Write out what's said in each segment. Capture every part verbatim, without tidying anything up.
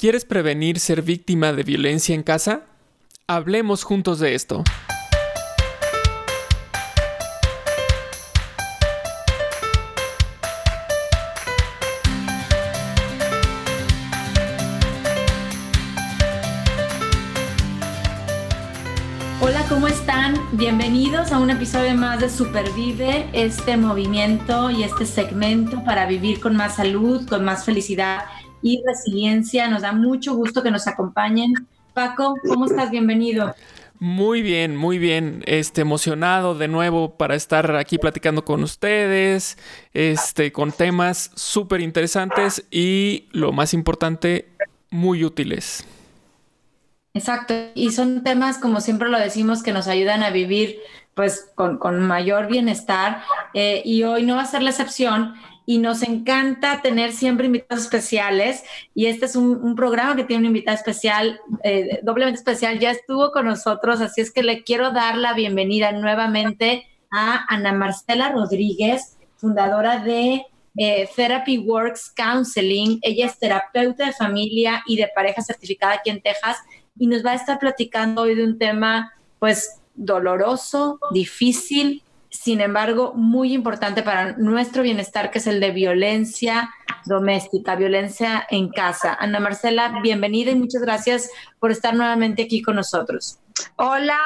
¿Quieres prevenir ser víctima de violencia en casa? Hablemos juntos de esto. Hola, ¿cómo están? Bienvenidos a un episodio más de Supervive, este movimiento y este segmento para vivir con más salud, con más felicidad y resiliencia. Nos da mucho gusto que nos acompañen. Paco, ¿cómo estás? Bienvenido. Muy bien, muy bien. Este, emocionado de nuevo para estar aquí platicando con ustedes, este, con temas súper interesantes y, lo más importante, muy útiles. Exacto. Y son temas, como siempre lo decimos, que nos ayudan a vivir pues con, con mayor bienestar. Eh, y hoy no va a ser la excepción. Y nos encanta tener siempre invitados especiales. Y este es un, un programa que tiene un invitado especial, eh, doblemente especial. Ya estuvo con nosotros, así es que le quiero dar la bienvenida nuevamente a Ana Marcela Rodríguez, fundadora de eh, Therapy Works Counseling. Ella es terapeuta de familia y de pareja certificada aquí en Texas. Y nos va a estar platicando hoy de un tema, pues, doloroso, difícil, sin embargo, muy importante para nuestro bienestar, que es el de violencia doméstica, violencia en casa. Ana Marcela, bienvenida y muchas gracias por estar nuevamente aquí con nosotros. Hola,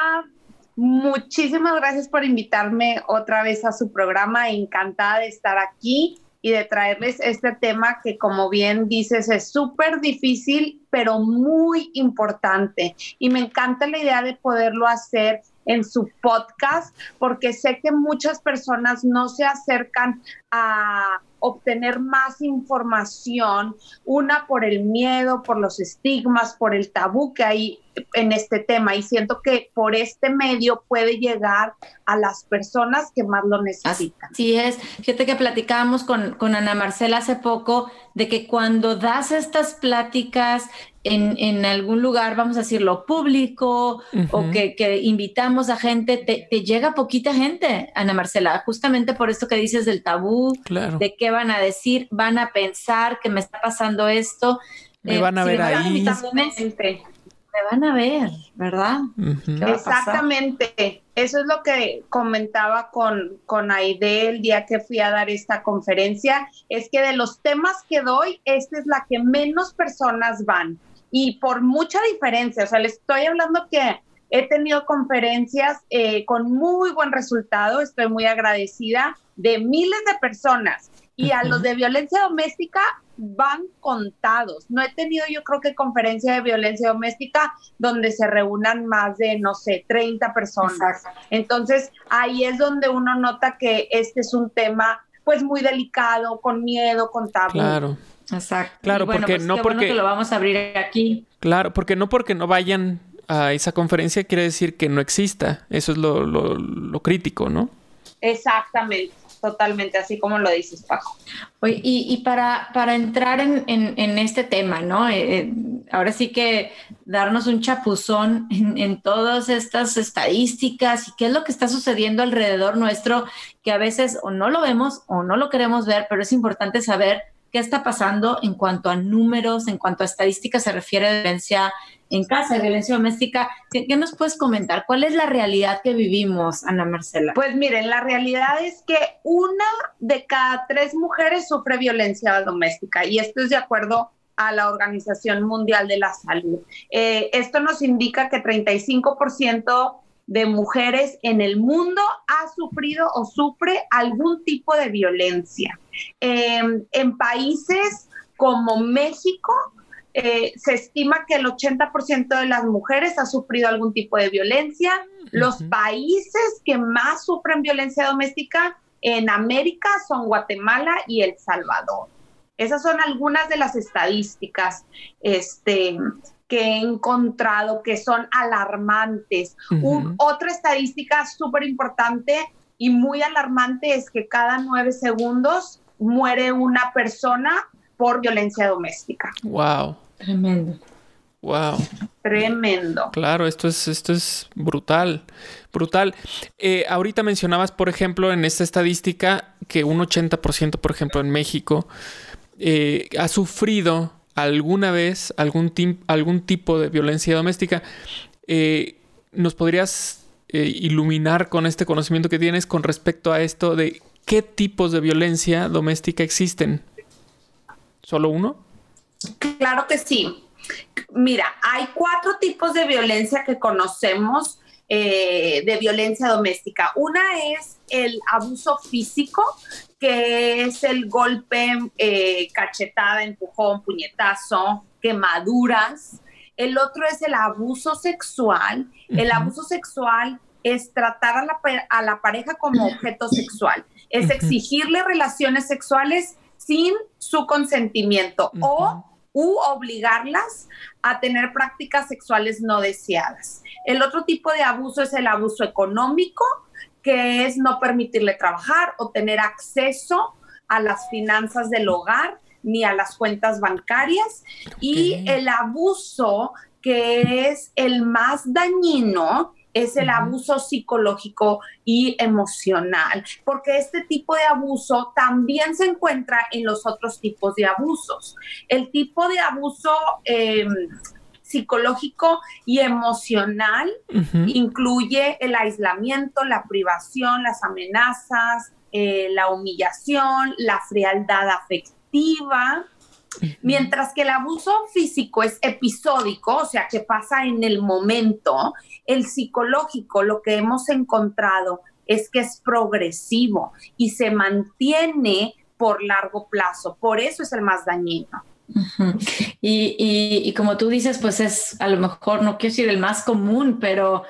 muchísimas gracias por invitarme otra vez a su programa. Encantada de estar aquí y de traerles este tema que, como bien dices, es súper difícil, pero muy importante. Y me encanta la idea de poderlo hacer en su podcast, porque sé que muchas personas no se acercan a obtener más información, una por el miedo, por los estigmas, por el tabú que hay en este tema, y siento que por este medio puede llegar a las personas que más lo necesitan. Así es. Fíjate que platicábamos con, con Ana Marcela hace poco de que cuando das estas pláticas en, en algún lugar, vamos a decirlo, público, uh-huh, o que, que invitamos a gente, te, te llega poquita gente, Ana Marcela, justamente por esto que dices del tabú, claro, de qué van a decir, van a pensar que me está pasando esto. Me eh, van a si ver ahí. Me van a ver, ¿verdad? Uh-huh. Exactamente. Eso es lo que comentaba con, con Aide el día que fui a dar esta conferencia, es que de los temas que doy, esta es la que menos personas van. Y por mucha diferencia, o sea, les estoy hablando que he tenido conferencias eh, con muy buen resultado, estoy muy agradecida, de miles de personas. Y a los de violencia doméstica van contados. No he tenido, yo creo que conferencia de violencia doméstica donde se reúnan más de, no sé, treinta personas. Entonces, ahí es donde uno nota que este es un tema pues muy delicado, con miedo, con tabú. Claro. Exacto. Claro, bueno, porque pues no qué porque bueno que lo vamos a abrir aquí. Claro, porque no porque no vayan a esa conferencia quiere decir que no exista. Eso es lo lo, lo crítico, ¿no? Exactamente. Totalmente, así como lo dices, Paco. Oye, y, y para, para entrar en, en, en este tema, ¿no? Eh, ahora sí que darnos un chapuzón en, en todas estas estadísticas y qué es lo que está sucediendo alrededor nuestro, que a veces o no lo vemos o no lo queremos ver, pero es importante saber qué está pasando en cuanto a números, en cuanto a estadísticas se refiere a violencia en casa, violencia doméstica. ¿Qué, ¿Qué nos puedes comentar? ¿Cuál es la realidad que vivimos, Ana Marcela? Pues miren, la realidad es que una de cada tres mujeres sufre violencia doméstica, y esto es de acuerdo a la Organización Mundial de la Salud. Eh, esto nos indica que treinta y cinco por ciento de mujeres en el mundo ha sufrido o sufre algún tipo de violencia. Eh, en países como México, Eh, se estima que el ochenta por ciento de las mujeres ha sufrido algún tipo de violencia. Los uh-huh. países que más sufren violencia doméstica en América son Guatemala y El Salvador. Esas son algunas de las estadísticas este, que he encontrado que son alarmantes. Uh-huh. Un, otra estadística súper importante y muy alarmante es que cada nueve segundos muere una persona por violencia doméstica. Wow. Tremendo. Wow. Tremendo. Claro, esto es, esto es brutal, brutal. Eh, ahorita mencionabas, por ejemplo, en esta estadística que un ochenta por ciento, por ejemplo, en México eh, ha sufrido alguna vez algún, tim- algún tipo de violencia doméstica. Eh, ¿Nos podrías eh, iluminar con este conocimiento que tienes con respecto a esto de qué tipos de violencia doméstica existen? ¿Solo uno? Claro que sí. Mira, hay cuatro tipos de violencia que conocemos eh, de violencia doméstica. Una es el abuso físico, que es el golpe, eh, cachetada, empujón, puñetazo, quemaduras. El otro es el abuso sexual. Uh-huh. El abuso sexual es tratar a la, a la pareja como objeto sexual. Es exigirle relaciones sexuales sin su consentimiento, uh-huh, o u obligarlas a tener prácticas sexuales no deseadas. El otro tipo de abuso es el abuso económico, que es no permitirle trabajar o tener acceso a las finanzas del hogar ni a las cuentas bancarias. Okay. Y el abuso que es el más dañino es el abuso psicológico y emocional, porque este tipo de abuso también se encuentra en los otros tipos de abusos. El tipo de abuso eh, psicológico y emocional, uh-huh, incluye el aislamiento, la privación, las amenazas, eh, la humillación, la frialdad afectiva. Mientras que el abuso físico es episódico, o sea, que pasa en el momento, el psicológico, lo que hemos encontrado es que es progresivo y se mantiene por largo plazo. Por eso es el más dañino. Uh-huh. Y, y, y como tú dices, pues es a lo mejor, no quiero decir el más común, pero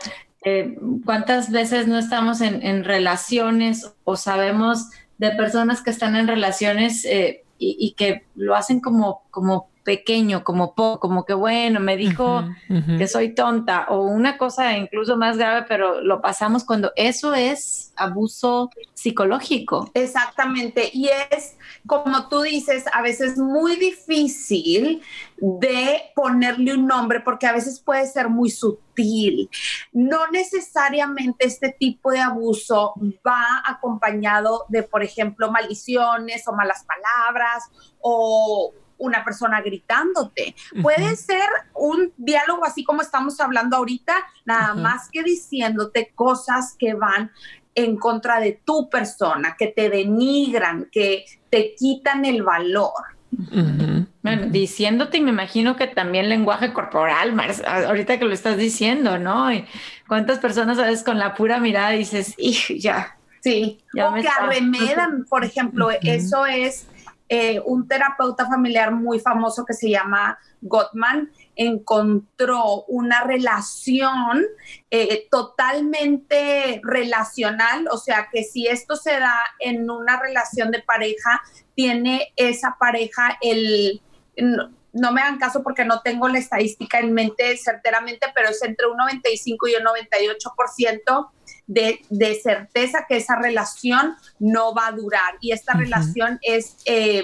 eh, ¿cuántas veces no estamos en, en relaciones o sabemos de personas que están en relaciones eh, Y, y que lo hacen como, como pequeño, como poco, como que bueno, me dijo, uh-huh, uh-huh, que soy tonta, o una cosa incluso más grave, pero lo pasamos cuando eso es abuso psicológico? Exactamente, y es, como tú dices, a veces muy difícil de ponerle un nombre, porque a veces puede ser muy sutil. No necesariamente este tipo de abuso va acompañado de, por ejemplo, maldiciones o malas palabras o una persona gritándote. Uh-huh. Puede ser un diálogo así como estamos hablando ahorita, nada, uh-huh, más que diciéndote cosas que van en contra de tu persona, que te denigran, que te quitan el valor. Uh-huh. Bueno, diciéndote, y me imagino que también lenguaje corporal, Marcela, ahorita que lo estás diciendo, ¿no? Y cuántas personas a veces con la pura mirada dices, ¡ih, ya! Sí, ya o me que está... arremedan, por ejemplo, uh-huh, eso es eh, un terapeuta familiar muy famoso que se llama Gottman, encontró una relación eh, totalmente relacional, o sea que si esto se da en una relación de pareja, tiene esa pareja el, no, no me hagan caso porque no tengo la estadística en mente certeramente, pero es entre un noventa y cinco y un noventa y ocho por ciento de, de certeza que esa relación no va a durar, y esta, uh-huh, relación es eh,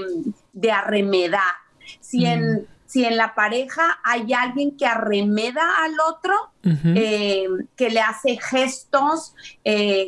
de arremedar. Si, uh-huh, en, si en la pareja hay alguien que arremeda al otro, uh-huh, eh, que le hace gestos, eh,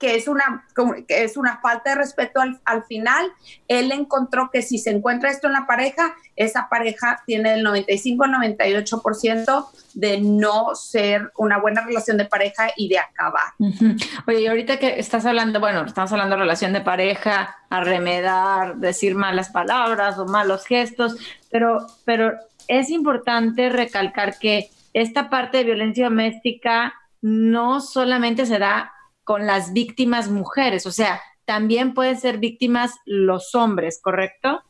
que es una, que es una falta de respeto al, al final, él encontró que si se encuentra esto en la pareja, esa pareja tiene el noventa y cinco al noventa y ocho por ciento de no ser una buena relación de pareja y de acabar. Uh-huh. Oye, y ahorita que estás hablando, bueno, estamos hablando de relación de pareja, arremedar, decir malas palabras o malos gestos, pero, pero es importante recalcar que esta parte de violencia doméstica no solamente se da con las víctimas mujeres, o sea, también pueden ser víctimas los hombres, ¿correcto?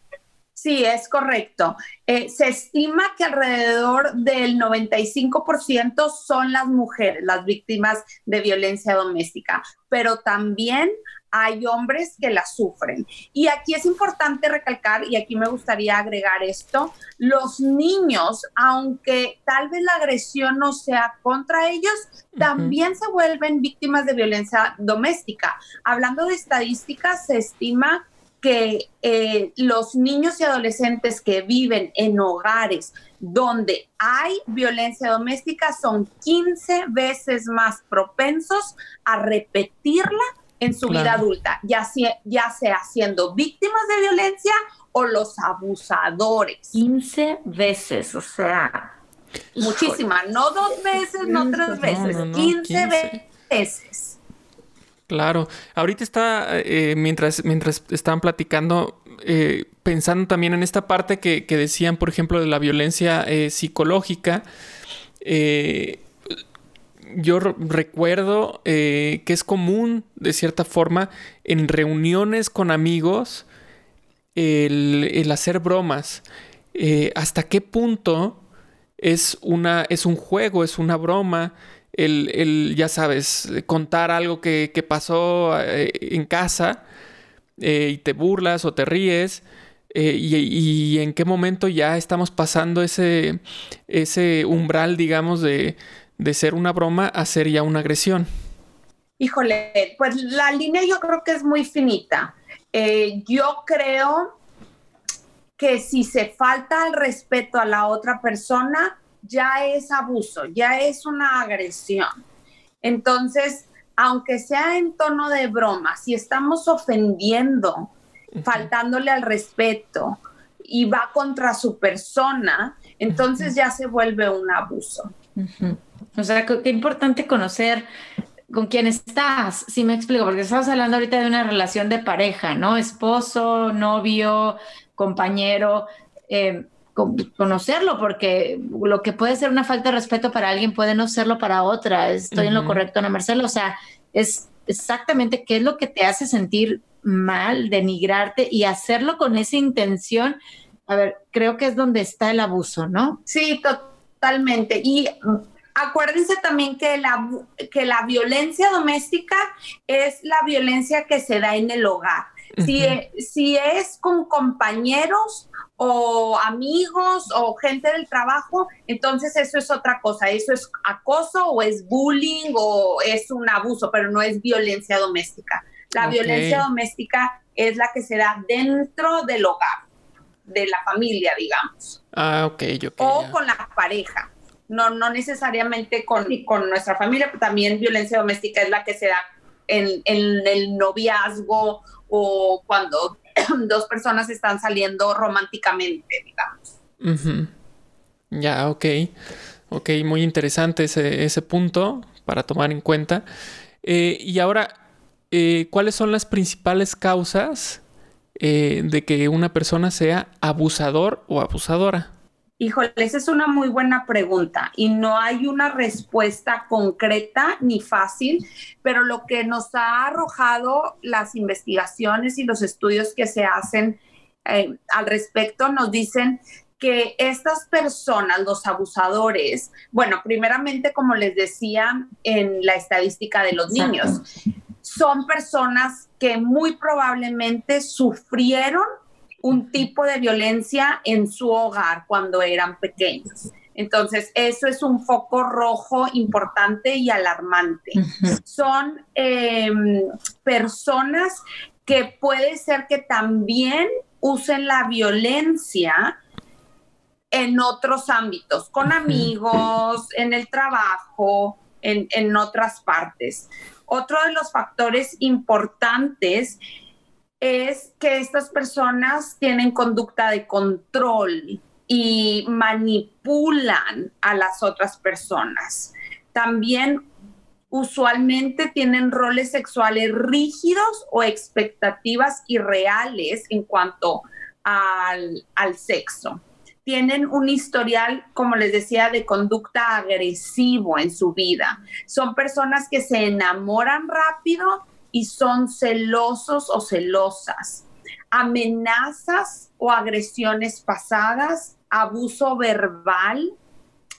Sí, es correcto. Eh, se estima que alrededor del noventa y cinco por ciento son las mujeres, las víctimas de violencia doméstica, pero también hay hombres que la sufren. Y aquí es importante recalcar, y aquí me gustaría agregar esto, los niños, aunque tal vez la agresión no sea contra ellos, uh-huh, también se vuelven víctimas de violencia doméstica. Hablando de estadísticas, se estima que eh, los niños y adolescentes que viven en hogares donde hay violencia doméstica son quince veces más propensos a repetirla en su, claro, vida adulta, ya sea, ya sea siendo víctimas de violencia o los abusadores. quince veces, o sea... Muchísimas, no dos veces, no tres veces, no, no, no, quince veces. Claro, ahorita está, eh, mientras, mientras estaban platicando, eh, pensando también en esta parte que, que decían, por ejemplo, de la violencia eh, psicológica. Eh, yo re- recuerdo eh, que es común, de cierta forma, en reuniones con amigos, el, el hacer bromas. Eh, ¿hasta qué punto... Es una, es un juego, es una broma, el, el ya sabes, contar algo que, que pasó eh, en casa eh, y te burlas o te ríes eh, y, y en qué momento ya estamos pasando ese, ese umbral, digamos, de, de ser una broma a ser ya una agresión? Híjole, pues la línea yo creo que es muy finita. Eh, yo creo... que si se falta el respeto a la otra persona, ya es abuso, ya es una agresión. Entonces, aunque sea en tono de broma, si estamos ofendiendo, uh-huh. faltándole al respeto y va contra su persona, entonces uh-huh. ya se vuelve un abuso. Uh-huh. O sea, qué importante conocer... ¿Con quién estás? Sí, me explico, porque estamos hablando ahorita de una relación de pareja, ¿no? Esposo, novio, compañero, eh, con, conocerlo, porque lo que puede ser una falta de respeto para alguien puede no serlo para otra. Estoy uh-huh. en lo correcto, Ana Marcela. O sea, es exactamente qué es lo que te hace sentir mal, denigrarte y hacerlo con esa intención. A ver, creo que es donde está el abuso, ¿no? Sí, totalmente. Y... acuérdense también que la, que la violencia doméstica es la violencia que se da en el hogar. Uh-huh. Si, si es con compañeros o amigos o gente del trabajo, entonces eso es otra cosa. Eso es acoso o es bullying o es un abuso, pero no es violencia doméstica. La okay. violencia doméstica es la que se da dentro del hogar, de la familia, digamos. Ah, ok. okay o yeah. con la pareja. No, no necesariamente con, con nuestra familia, pero también violencia doméstica es la que se da en, en el noviazgo o cuando dos personas están saliendo románticamente, digamos. Uh-huh. Ya, yeah, ok. Ok, muy interesante ese, ese punto para tomar en cuenta. Eh, y ahora, eh, ¿cuáles son las principales causas eh, de que una persona sea abusador o abusadora? Híjole, esa es una muy buena pregunta y no hay una respuesta concreta ni fácil, pero lo que nos ha arrojado las investigaciones y los estudios que se hacen eh, al respecto nos dicen que estas personas, los abusadores, bueno, primeramente, como les decía en la estadística de los Exacto. niños, son personas que muy probablemente sufrieron un tipo de violencia en su hogar cuando eran pequeños. Entonces, eso es un foco rojo importante y alarmante. Uh-huh. Son eh, personas que puede ser que también usen la violencia en otros ámbitos, con amigos, en el trabajo, en, en otras partes. Otro de los factores importantes es que estas personas tienen conducta de control y manipulan a las otras personas. También usualmente tienen roles sexuales rígidos o expectativas irreales en cuanto al, al sexo. Tienen un historial, como les decía, de conducta agresivo en su vida. Son personas que se enamoran rápido y son celosos o celosas, amenazas o agresiones pasadas, abuso verbal,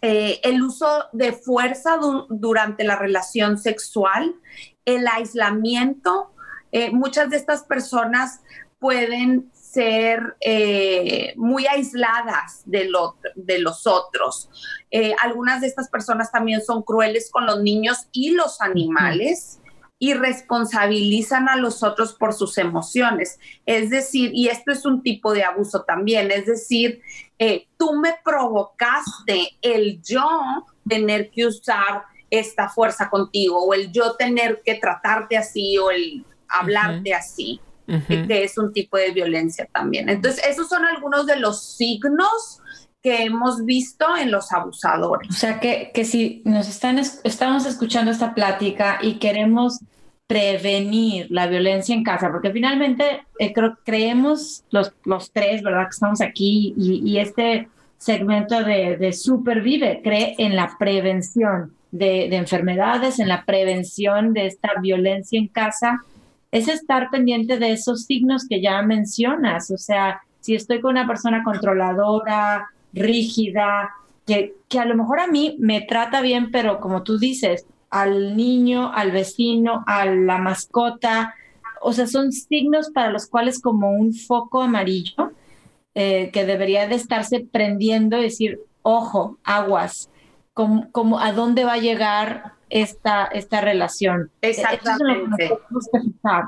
eh, el uso de fuerza du- durante la relación sexual, el aislamiento. Eh, muchas de estas personas pueden ser eh, muy aisladas de, lo, de los otros. Eh, algunas de estas personas también son crueles con los niños y los animales, y responsabilizan a los otros por sus emociones. Es decir, y esto es un tipo de abuso también, es decir, eh, tú me provocaste el yo tener que usar esta fuerza contigo, o el yo tener que tratarte así, o el hablarte uh-huh. así. uh-huh. que es un tipo de violencia también. Entonces, esos son algunos de los signos que hemos visto en los abusadores. O sea, que, que si nos están estamos escuchando esta plática y queremos prevenir la violencia en casa, porque finalmente eh, creo, creemos los, los tres, ¿verdad?, que estamos aquí y, y este segmento de, de Supervive cree en la prevención de, de enfermedades, en la prevención de esta violencia en casa. Es estar pendiente de esos signos que ya mencionas. O sea, si estoy con una persona controladora, rígida, que, que a lo mejor a mí me trata bien, pero como tú dices, al niño, al vecino, a la mascota, o sea, son signos para los cuales como un foco amarillo eh, que debería de estarse prendiendo y decir, ojo, aguas, como, como a dónde va a llegar esta, esta relación. Exactamente. Eso es lo que pensar,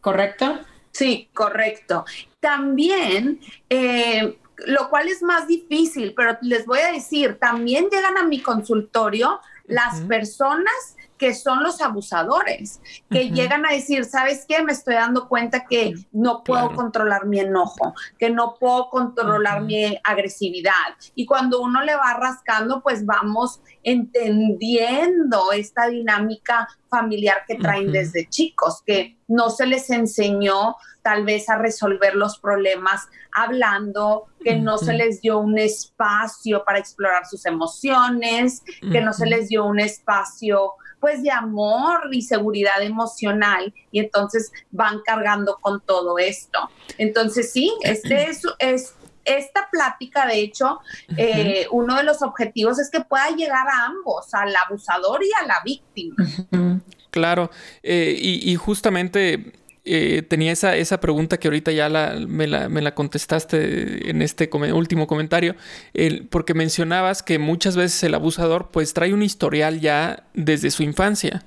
¿correcto? Sí, correcto. También, eh, lo cual es más difícil, pero les voy a decir, también llegan a mi consultorio las uh-huh. personas que son los abusadores, que uh-huh. llegan a decir, ¿sabes qué? Me estoy dando cuenta que no puedo claro. controlar mi enojo, que no puedo controlar uh-huh. mi agresividad. Y cuando uno le va rascando, pues vamos entendiendo esta dinámica familiar que traen uh-huh. desde chicos, que no se les enseñó tal vez a resolver los problemas hablando, que uh-huh. no se les dio un espacio para explorar sus emociones, uh-huh. que no se les dio un espacio pues de amor y seguridad emocional, y entonces van cargando con todo esto. Entonces sí, este es, es esta plática, de hecho, eh, uh-huh. uno de los objetivos es que pueda llegar a ambos, al abusador y a la víctima. Uh-huh. Claro, eh, y, y justamente eh, tenía esa, esa pregunta que ahorita ya la, me, la, me la contestaste en este com- último comentario, eh, porque mencionabas que muchas veces el abusador pues trae un historial ya desde su infancia.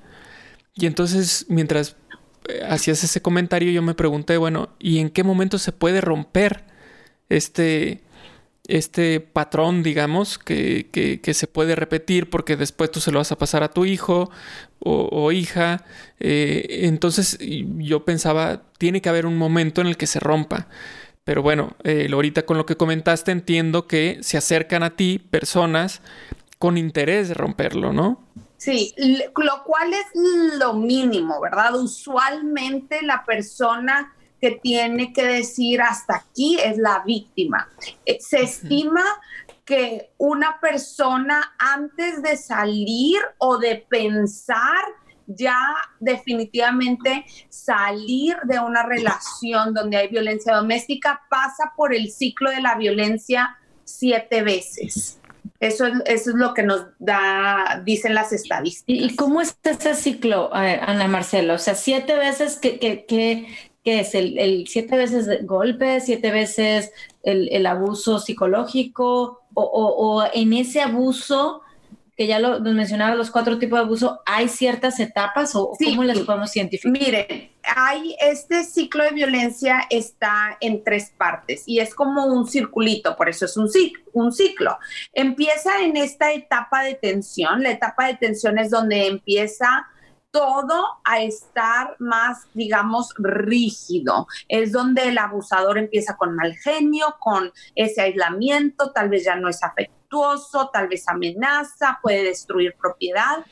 Y entonces, mientras eh, hacías ese comentario, yo me pregunté, bueno, ¿y en qué momento se puede romper Este, este patrón, digamos, que, que, que se puede repetir porque después tú se lo vas a pasar a tu hijo o, o hija? Eh, entonces yo pensaba, tiene que haber un momento en el que se rompa. Pero bueno, eh, ahorita con lo que comentaste entiendo que se acercan a ti personas con interés de romperlo, ¿no? Sí, lo cual es lo mínimo, ¿verdad? Usualmente la persona que tiene que decir hasta aquí es la víctima. Se uh-huh. estima que una persona antes de salir o de pensar ya definitivamente salir de una relación donde hay violencia doméstica pasa por el ciclo de la violencia siete veces. Eso es, eso es lo que nos da, dicen las estadísticas. ¿Y cómo es ese ciclo, Ana Marcela? O sea, siete veces que... que, que... ¿Qué es? El, el siete veces golpe, siete veces el, el abuso psicológico, o, o, o en ese abuso, que ya lo mencionaba, los cuatro tipos de abuso, ¿hay ciertas etapas o sí, cómo las podemos identificar? Miren, hay este ciclo de violencia está en tres partes y es como un circulito, por eso es un ciclo, un ciclo. Empieza en esta etapa de tensión, la etapa de tensión es donde empieza todo a estar más, digamos, rígido. Es donde el abusador empieza con mal genio, con ese aislamiento, tal vez ya no es afectuoso, tal vez amenaza, puede destruir propiedad.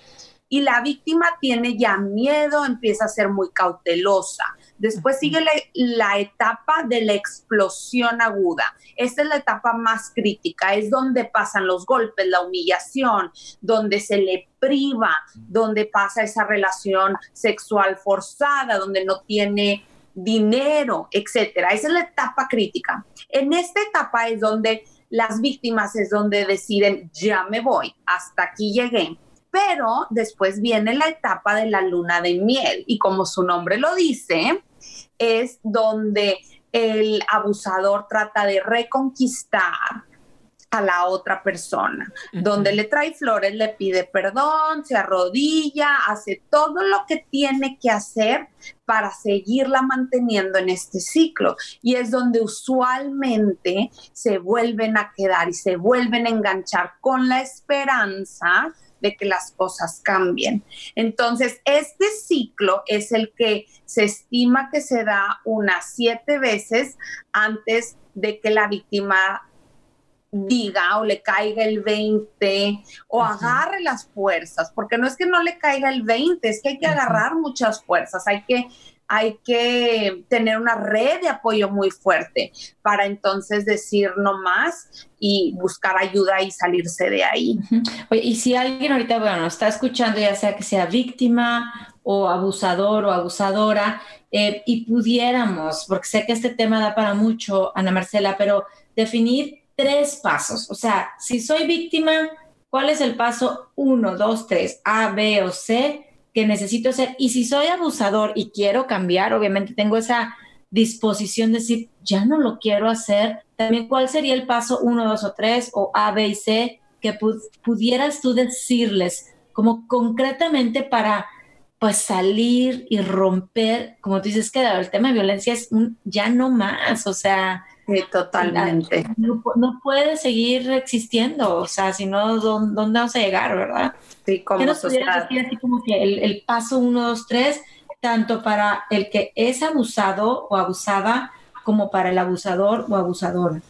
Y la víctima tiene ya miedo, empieza a ser muy cautelosa. Después sigue la, la etapa de la explosión aguda. Esta es la etapa más crítica, es donde pasan los golpes, la humillación, donde se le priva, donde pasa esa relación sexual forzada, donde no tiene dinero, etcétera. Esa es la etapa crítica. En esta etapa es donde las víctimas es donde deciden, ya me voy, hasta aquí llegué. Pero después viene la etapa de la luna de miel y como su nombre lo dice, es donde el abusador trata de reconquistar a la otra persona, uh-huh. donde le trae flores, le pide perdón, se arrodilla, hace todo lo que tiene que hacer para seguirla manteniendo en este ciclo. Y es donde usualmente se vuelven a quedar y se vuelven a enganchar con la esperanza de que las cosas cambien. Entonces, este ciclo es el que se estima que se da unas siete veces antes de que la víctima diga o le caiga el veinte o Ajá. agarre las fuerzas, porque no es que no le caiga el veinte, es que hay que Ajá. agarrar muchas fuerzas, hay que, hay que tener una red de apoyo muy fuerte para entonces decir no más y buscar ayuda y salirse de ahí. Ajá. Oye, y si alguien ahorita, bueno, está escuchando, ya sea que sea víctima o abusador o abusadora, eh, y pudiéramos, porque sé que este tema da para mucho, Ana Marcela, pero definir tres pasos. O sea, si soy víctima, ¿cuál es el paso uno, dos, tres, A, B o C que necesito hacer? Y si soy abusador y quiero cambiar, obviamente tengo esa disposición de decir, ya no lo quiero hacer. También, ¿cuál sería el paso uno, dos o tres o A, B y C que pu- pudieras tú decirles como concretamente para pues salir y romper? Como tú dices que el tema de violencia es un ya no más, o sea... Sí, totalmente. No, no puede seguir existiendo, o sea, si no, ¿dónde vamos a llegar, verdad? Sí, como ¿qué nos pudieras decir así como que el, el paso uno, dos, tres, tanto para el que es abusado o abusada como para el abusador o abusadora?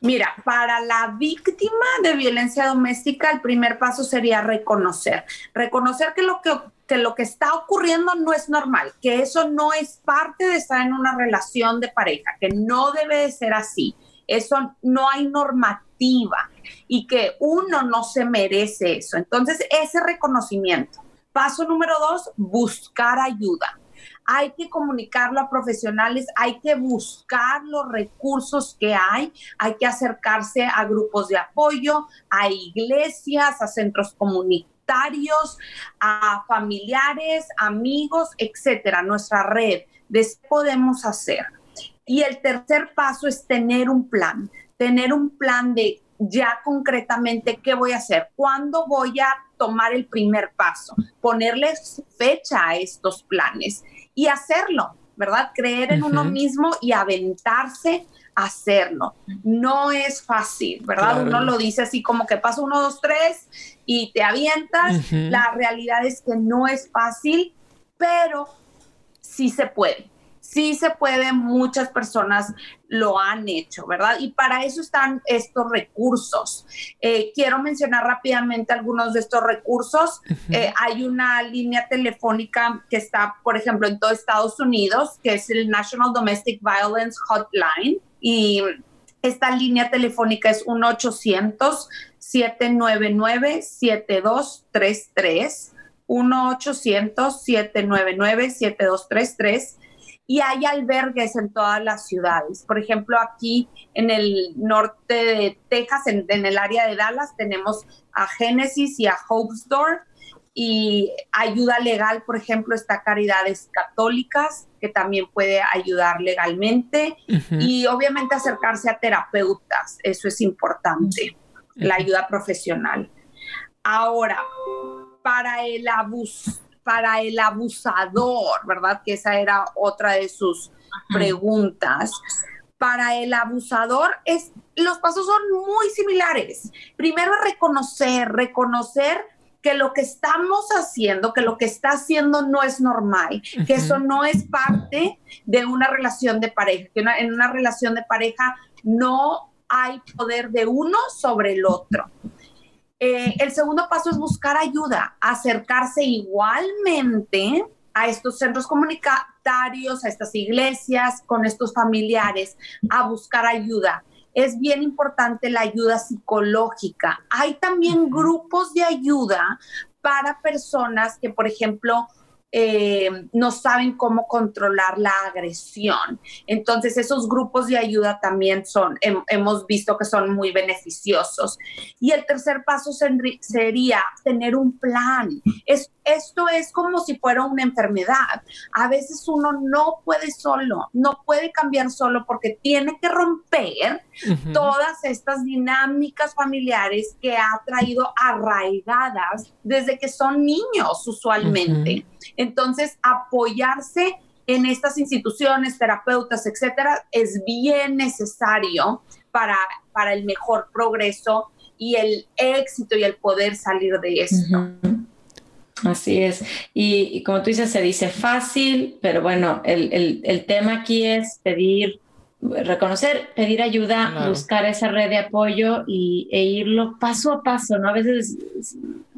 Mira, para la víctima de violencia doméstica, el primer paso sería reconocer. Reconocer que lo que que lo que está ocurriendo no es normal, que eso no es parte de estar en una relación de pareja, que no debe de ser así, eso no hay normativa y que uno no se merece eso. Entonces, ese reconocimiento. Paso número dos, buscar ayuda. Hay que comunicarlo a profesionales, hay que buscar los recursos que hay, hay que acercarse a grupos de apoyo, a iglesias, a centros comunitarios, a familiares, amigos, etcétera, nuestra red, de qué podemos hacer. Y el tercer paso es tener un plan, tener un plan de ya concretamente qué voy a hacer, cuándo voy a tomar el primer paso, ponerles fecha a estos planes y hacerlo, ¿verdad? Creer en uh-huh. uno mismo y aventarse a hacerlo. No es fácil, ¿verdad? Claro. Uno lo dice así como que paso uno, dos, tres y te avientas. Uh-huh. La realidad es que no es fácil, pero sí se puede. Sí se puede, muchas personas lo han hecho, ¿verdad? Y para eso están estos recursos. Eh, quiero mencionar rápidamente algunos de estos recursos. Uh-huh. Eh, hay una línea telefónica que está, por ejemplo, en todo Estados Unidos, que es el National Domestic Violence Hotline. Y esta línea telefónica es uno ochocientos, siete nueve nueve, siete dos tres tres, uno ochocientos, siete nueve nueve, siete dos tres tres. Y hay albergues en todas las ciudades. Por ejemplo, aquí en el norte de Texas, en, en el área de Dallas, tenemos a Genesis y a Hope's Door. Y ayuda legal, por ejemplo, está Caridades Católicas, que también puede ayudar legalmente. Uh-huh. Y obviamente acercarse a terapeutas, eso es importante, uh-huh. la ayuda profesional. Ahora, para el abuso. Para el abusador, ¿verdad? Que esa era otra de sus preguntas. Para el abusador, es, los pasos son muy similares. Primero, reconocer, reconocer que lo que estamos haciendo, que lo que está haciendo no es normal, que eso no es parte de una relación de pareja, que una, en una relación de pareja no hay poder de uno sobre el otro. Eh, el segundo paso es buscar ayuda, acercarse igualmente a estos centros comunitarios, a estas iglesias, con estos familiares, a buscar ayuda. Es bien importante la ayuda psicológica. Hay también grupos de ayuda para personas que, por ejemplo, eh, no saben cómo controlar la agresión. Entonces, esos grupos de ayuda también son, hem, hemos visto que son muy beneficiosos. Y el tercer paso senri- sería tener un plan. Es, esto es como si fuera una enfermedad. A veces uno no puede solo, no puede cambiar solo porque tiene que romper uh-huh. todas estas dinámicas familiares que ha traído arraigadas desde que son niños usualmente. Uh-huh. Entonces, apoyarse en estas instituciones, terapeutas, etcétera, es bien necesario para, para el mejor progreso y el éxito y el poder salir de esto. Uh-huh. Así es. Y, y como tú dices, se dice fácil, pero bueno, el, el, el tema aquí es pedir, reconocer, pedir ayuda, claro, buscar esa red de apoyo y, e irlo paso a paso, ¿no? A veces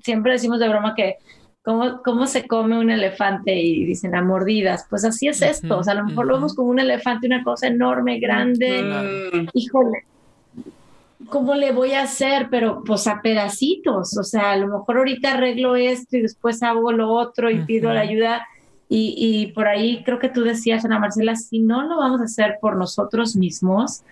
siempre decimos de broma que ¿Cómo, ¿Cómo se come un elefante? Y dicen a mordidas. Pues así es esto. O sea, a lo mejor lo vemos como un elefante, una cosa enorme, grande. Claro. Híjole, ¿cómo le voy a hacer? Pero pues a pedacitos. O sea, a lo mejor ahorita arreglo esto y después hago lo otro y pido, ajá, la ayuda. Y, y por ahí creo que tú decías, Ana Marcela, si no lo vamos a hacer por nosotros mismos,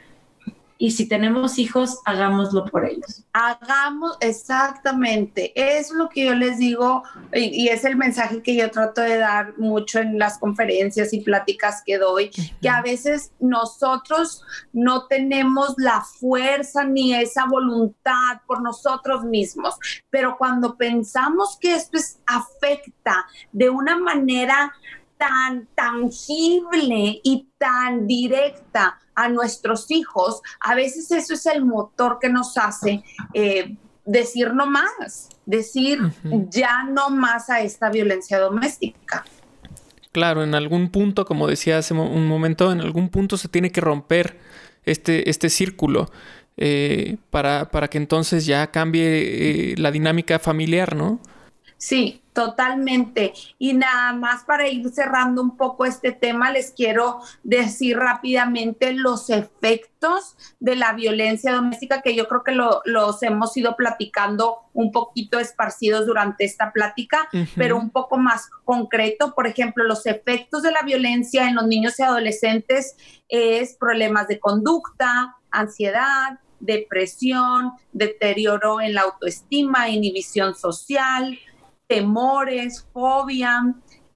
y si tenemos hijos, hagámoslo por ellos. Hagamos, exactamente. Es lo que yo les digo y, y es el mensaje que yo trato de dar mucho en las conferencias y pláticas que doy, que a veces nosotros no tenemos la fuerza ni esa voluntad por nosotros mismos. Pero cuando pensamos que esto es, afecta de una manera tan tangible y tan directa a nuestros hijos, a veces eso es el motor que nos hace eh, decir no más, decir uh-huh. ya no más a esta violencia doméstica. Claro, en algún punto, como decía hace mo- un momento, en algún punto se tiene que romper este, este círculo eh, para, para que entonces ya cambie eh, la dinámica familiar, ¿no? Sí, totalmente. Y nada más para ir cerrando un poco este tema, les quiero decir rápidamente los efectos de la violencia doméstica, que yo creo que lo, los hemos ido platicando un poquito esparcidos durante esta plática, uh-huh. pero un poco más concreto. Por ejemplo, los efectos de la violencia en los niños y adolescentes es problemas de conducta, ansiedad, depresión, deterioro en la autoestima, inhibición social, temores, fobia,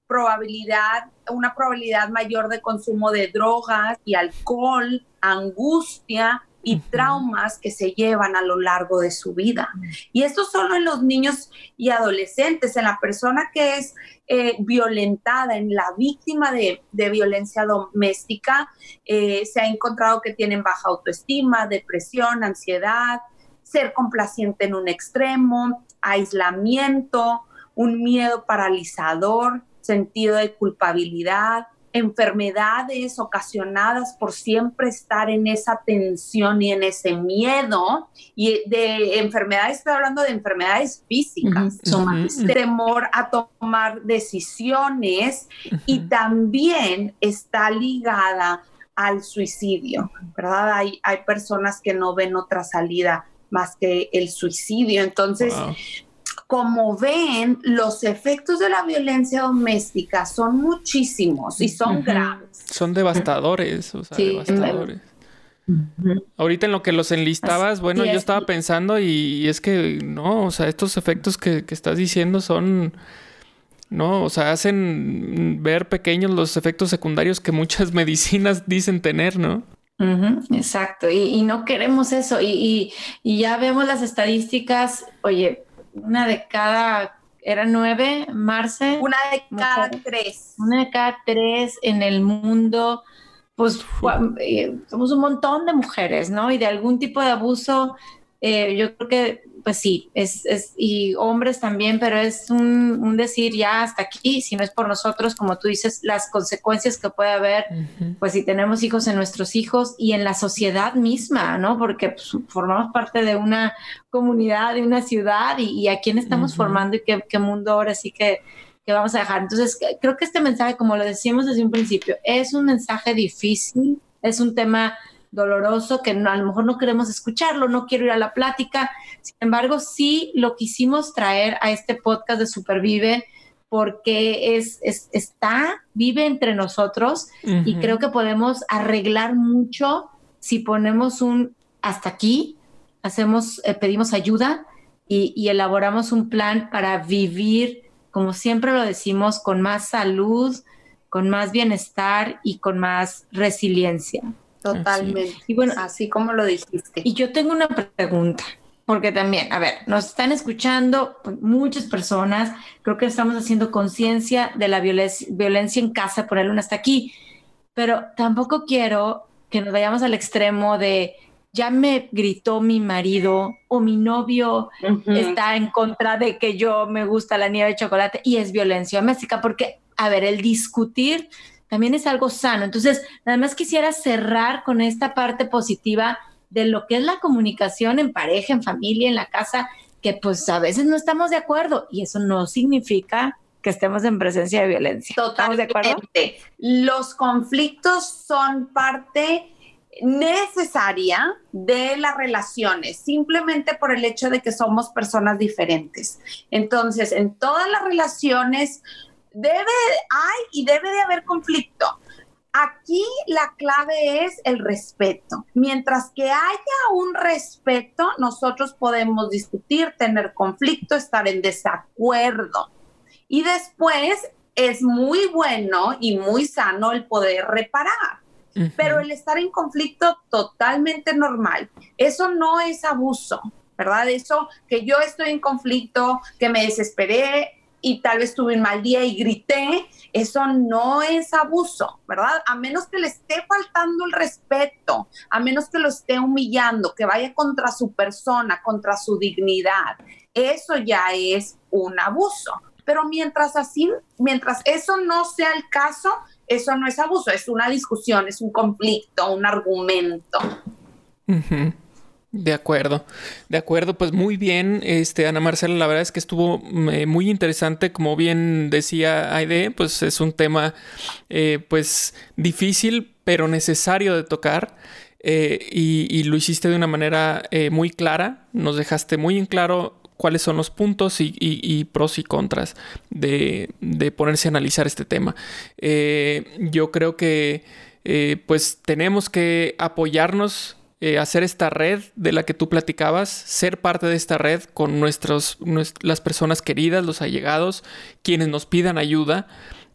probabilidad, una probabilidad mayor de consumo de drogas y alcohol, angustia y uh-huh. traumas que se llevan a lo largo de su vida. Y esto solo en los niños y adolescentes, en la persona que es eh, violentada, en la víctima de, de violencia doméstica, eh, se ha encontrado que tienen baja autoestima, depresión, ansiedad, ser complaciente en un extremo, aislamiento, un miedo paralizador, sentido de culpabilidad, enfermedades ocasionadas por siempre estar en esa tensión y en ese miedo. Y de enfermedades, estoy hablando de enfermedades físicas, uh-huh, somáticas, uh-huh. temor a tomar decisiones uh-huh. y también está ligada al suicidio, ¿verdad? Hay, hay personas que no ven otra salida más que el suicidio. Entonces, wow. Como ven, los efectos de la violencia doméstica son muchísimos y son uh-huh. graves. Son devastadores, o sea, sí, devastadores. Uh-huh. Ahorita en lo que los enlistabas, Así bueno, es. yo estaba pensando y, y es que, no, o sea, estos efectos que, que estás diciendo son, no, o sea, hacen ver pequeños los efectos secundarios que muchas medicinas dicen tener, ¿no? Uh-huh, exacto, y, y no queremos eso, y, y, y ya vemos las estadísticas, oye, una de cada, era nueve, Marce. Una de cada mujer, tres. Una de cada tres en el mundo, pues somos un montón de mujeres, ¿no? Y de algún tipo de abuso, eh, yo creo que, pues sí, es, es y hombres también, pero es un, un decir ya hasta aquí, si no es por nosotros, como tú dices, las consecuencias que puede haber, uh-huh. pues si tenemos hijos en nuestros hijos y en la sociedad misma, ¿no? Porque pues, formamos parte de una comunidad, de una ciudad y, y a quién estamos uh-huh. formando y qué, qué mundo ahora sí que, que vamos a dejar. Entonces, creo que este mensaje, como lo decíamos desde un principio, es un mensaje difícil, es un tema doloroso, que no, a lo mejor no queremos escucharlo, no quiero ir a la plática. Sin embargo, sí lo quisimos traer a este podcast de Supervive porque es, es, está, vive entre nosotros uh-huh. y creo que podemos arreglar mucho si ponemos un hasta aquí, hacemos, eh, pedimos ayuda y, y elaboramos un plan para vivir, como siempre lo decimos, con más salud, con más bienestar y con más resiliencia. Totalmente, así. Y bueno, así como lo dijiste. Y yo tengo una pregunta, porque también, a ver, nos están escuchando muchas personas, creo que estamos haciendo conciencia de la violencia, violencia en casa, ponerle una hasta aquí, pero tampoco quiero que nos vayamos al extremo de ya me gritó mi marido o mi novio uh-huh. está en contra de que yo me gusta la nieve de chocolate, y es violencia doméstica, porque, a ver, el discutir también es algo sano. Entonces, nada más quisiera cerrar con esta parte positiva de lo que es la comunicación en pareja, en familia, en la casa, que pues a veces no estamos de acuerdo, y eso no significa que estemos en presencia de violencia. Totalmente. ¿Estamos de acuerdo? Los conflictos son parte necesaria de las relaciones, simplemente por el hecho de que somos personas diferentes. Entonces, en todas las relaciones debe, hay y debe de haber conflicto. Aquí la clave es el respeto. Mientras que haya un respeto, nosotros podemos discutir, tener conflicto, estar en desacuerdo. Y después es muy bueno y muy sano el poder reparar. Uh-huh. Pero el estar en conflicto, totalmente normal. Eso no es abuso, ¿verdad? Eso que yo estoy en conflicto, que me desesperé y tal vez tuve un mal día y grité, eso no es abuso, ¿verdad? A menos que le esté faltando el respeto, a menos que lo esté humillando, que vaya contra su persona, contra su dignidad. Eso ya es un abuso. Pero mientras así, mientras eso no sea el caso, eso no es abuso, es una discusión, es un conflicto, un argumento. Uh-huh. De acuerdo, de acuerdo, pues muy bien, este, Ana Marcela, la verdad es que estuvo eh, muy interesante, como bien decía Aide, pues es un tema eh, pues difícil, pero necesario de tocar. Eh, y, y lo hiciste de una manera eh, muy clara, nos dejaste muy en claro cuáles son los puntos y, y, y pros y contras de, de ponerse a analizar este tema. Eh, yo creo que eh, pues tenemos que apoyarnos, eh, hacer esta red de la que tú platicabas, ser parte de esta red con nuestros, nuestras, las personas queridas, los allegados, quienes nos pidan ayuda,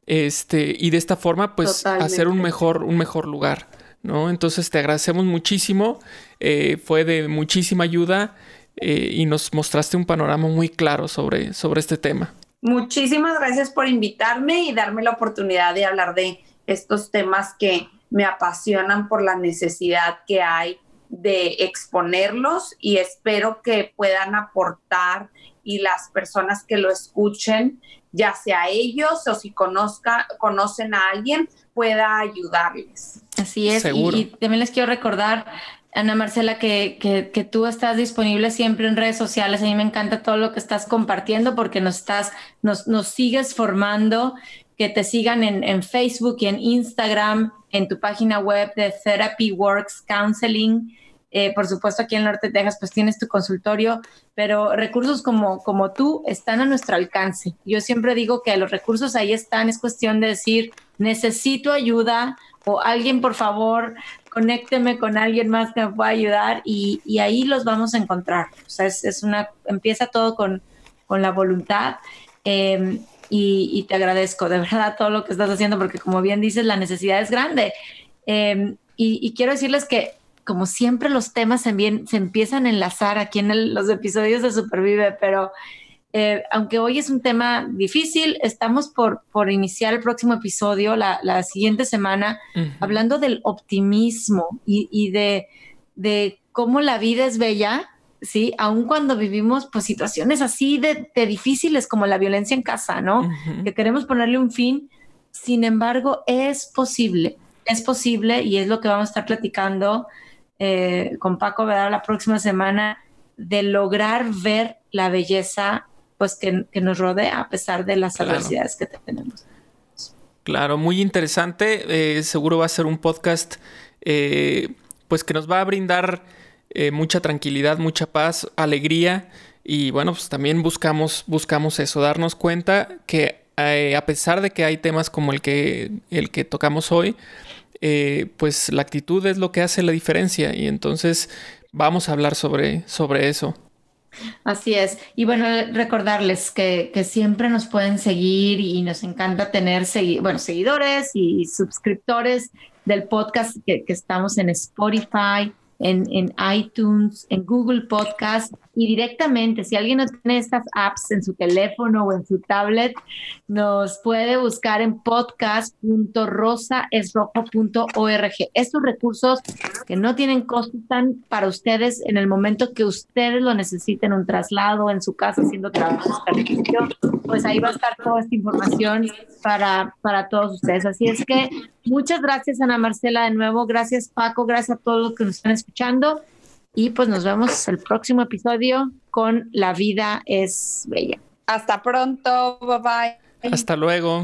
este, y de esta forma pues Totalmente. hacer un mejor, un mejor lugar, ¿no? Entonces te agradecemos muchísimo, eh, fue de muchísima ayuda. Eh, y nos mostraste un panorama muy claro sobre, sobre este tema. Muchísimas gracias por invitarme y darme la oportunidad de hablar de estos temas que me apasionan por la necesidad que hay de exponerlos, y espero que puedan aportar y las personas que lo escuchen, ya sea ellos o si conozca, conocen a alguien, pueda ayudarles. Así es, Seguro. Y, y también les quiero recordar, Ana Marcela, que, que, que tú estás disponible siempre en redes sociales. A mí me encanta todo lo que estás compartiendo, porque nos, estás, nos, nos sigues formando, que te sigan en, en Facebook y en Instagram, en tu página web de Therapy Works Counseling. Eh, por supuesto, aquí en el norte de Texas pues tienes tu consultorio, pero recursos como, como tú están a nuestro alcance. Yo siempre digo que los recursos ahí están, es cuestión de decir, necesito ayuda, o alguien, por favor, conécteme con alguien más que me pueda ayudar, y, y ahí los vamos a encontrar. O sea, es, es una, empieza todo con, con la voluntad, eh, y, y te agradezco de verdad todo lo que estás haciendo, porque como bien dices, la necesidad es grande. Eh, y, y quiero decirles que, como siempre, los temas se, bien, se empiezan a enlazar aquí en el, los episodios de Supervive, pero eh, aunque hoy es un tema difícil, estamos por, por iniciar el próximo episodio, la, la siguiente semana, uh-huh. hablando del optimismo y, y de, de cómo la vida es bella, ¿sí? Aun cuando vivimos pues, situaciones así de, de difíciles como la violencia en casa, ¿no? Uh-huh. Que queremos ponerle un fin, sin embargo, es posible, es posible, y es lo que vamos a estar platicando Eh, con Paco, ¿verdad? La próxima semana, de lograr ver la belleza pues que, que nos rodea a pesar de las claro. adversidades que tenemos. Claro, muy interesante. Eh, seguro va a ser un podcast eh, pues que nos va a brindar eh, mucha tranquilidad, mucha paz, alegría, y bueno, pues también buscamos, buscamos eso, darnos cuenta que eh, a pesar de que hay temas como el que, el que tocamos hoy, Eh, pues la actitud es lo que hace la diferencia, y entonces vamos a hablar sobre, sobre eso. Así es. Y bueno, recordarles que, que siempre nos pueden seguir, y nos encanta tener segui- bueno, seguidores y suscriptores del podcast, que, que estamos en Spotify, en, en iTunes, en Google Podcast, y directamente, si alguien no tiene estas apps en su teléfono o en su tablet, nos puede buscar en podcast punto rosa es rojo punto org. Estos recursos que no tienen costo están para ustedes en el momento que ustedes lo necesiten, un traslado en su casa haciendo trabajo, pues ahí va a estar toda esta información para, para todos ustedes. Así es que muchas gracias, Ana Marcela, de nuevo. Gracias, Paco. Gracias a todos los que nos están escuchando. Y pues nos vemos el próximo episodio con La Vida es Bella. Hasta pronto. Bye bye. Hasta luego.